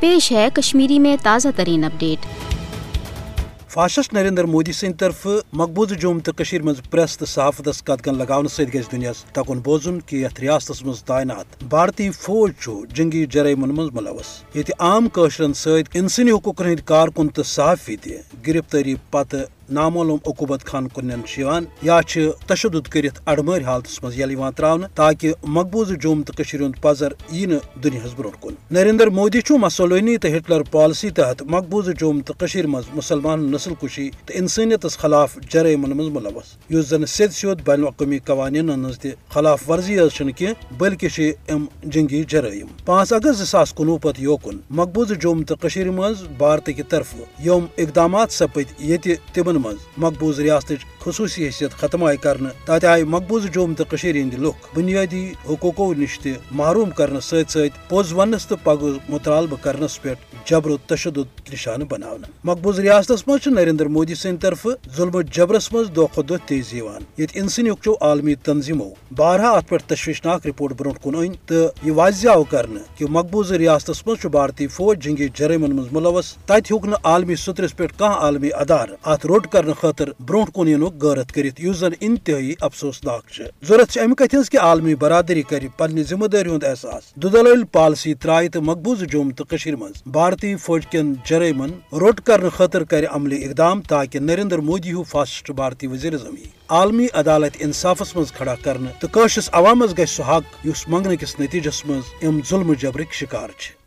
پیش ہے کشمیری میں تازہ ترین اپڈیٹ۔ فاشس نریندر مودی سند طرف مقبوضہ جوم تو کشمیر مز پریس تو صحافتس قدغن لگاؤن ست گز دنیاس تکن بوزن کہ یت ریاستس مز تعینات بھارتی فوج چھ جنگی جرائمن مز ملوث یت عام قشرن ست انسانی حقوق ہند کارکن تو صحافی تہ گرفتاری پتہ نامعلوم عقوبت خان کنن یا تشدد کرت اڑمر حالتس مز یل تراؤن تاکہ مقبوضہ جوم تو کشمیر ہند پزر یہ دنیاس برون کن۔ نریندر مودی چھ مسولونی تو ہٹلر پالسی تحت مقبوضہ جوم تو کشمیر مز مسلمان نسل کشی تو انسانیت خلاف جرائمن مز ملوث اس زن سید سیود بین الاقوامی قوانین ہز خلاف ورزی کی بلکہ ام جنگی جرائم۔ 5 اگست 2019 پتہ یوکن مقبوضہ جوم تو کشمیر مز بھارت کی طرف یم اقدامات سپد یت تم مقبوض ریاست خصوصی حیثیت ختم آئی کرنے تات آئی مقبوضہ جوم تو کشمیر ہند لوک بنیادی حقوقوں نش تہ محروم کرنے ست ست پوز ونس تو پگ مطالبہ کرنس پہ جبر و تشدد نشانہ بنانے۔ مقبوض ریاستس مز نریندر مودی سند طرف ظلم و جبرس مز دہ کھو دہ تیزی یت انسانی حقوق عالمی تنظیموں بارہا ات پہ تشویشناک رپورٹ برو کن ان تو یہ واضح آو کرنے کہ مقبوضہ ریاستس مز بھارتی فوج جنگی جرائمن مز ملوث تت ہوں عالمی سترس پہ کھانا عالمی ادار ات روٹ کرنے خاطر برو کن یہ غارت کرت اس زن انتہائی افسوسناک ہے۔ ضرورت امہ کت ہز کہ عالمی برادری کر پنہ ذمہ داری ہند احساس دلائل پالسی ترائے تو مقبوضہ جوم تو کشمیر مز بھارتی فوج کن جرائمن روٹ کرنے خاطر کر عملی اقدام تاکہ نریندر مودی ہو فاسٹ بھارتی وزیر اعظم عالمی عدالت انصافس مز کھڑا کرنے تو عوامس گژھِ سُہ حق یُس منگنہٕ کِس نتیجس مز ظلم جبرک شکار چھ۔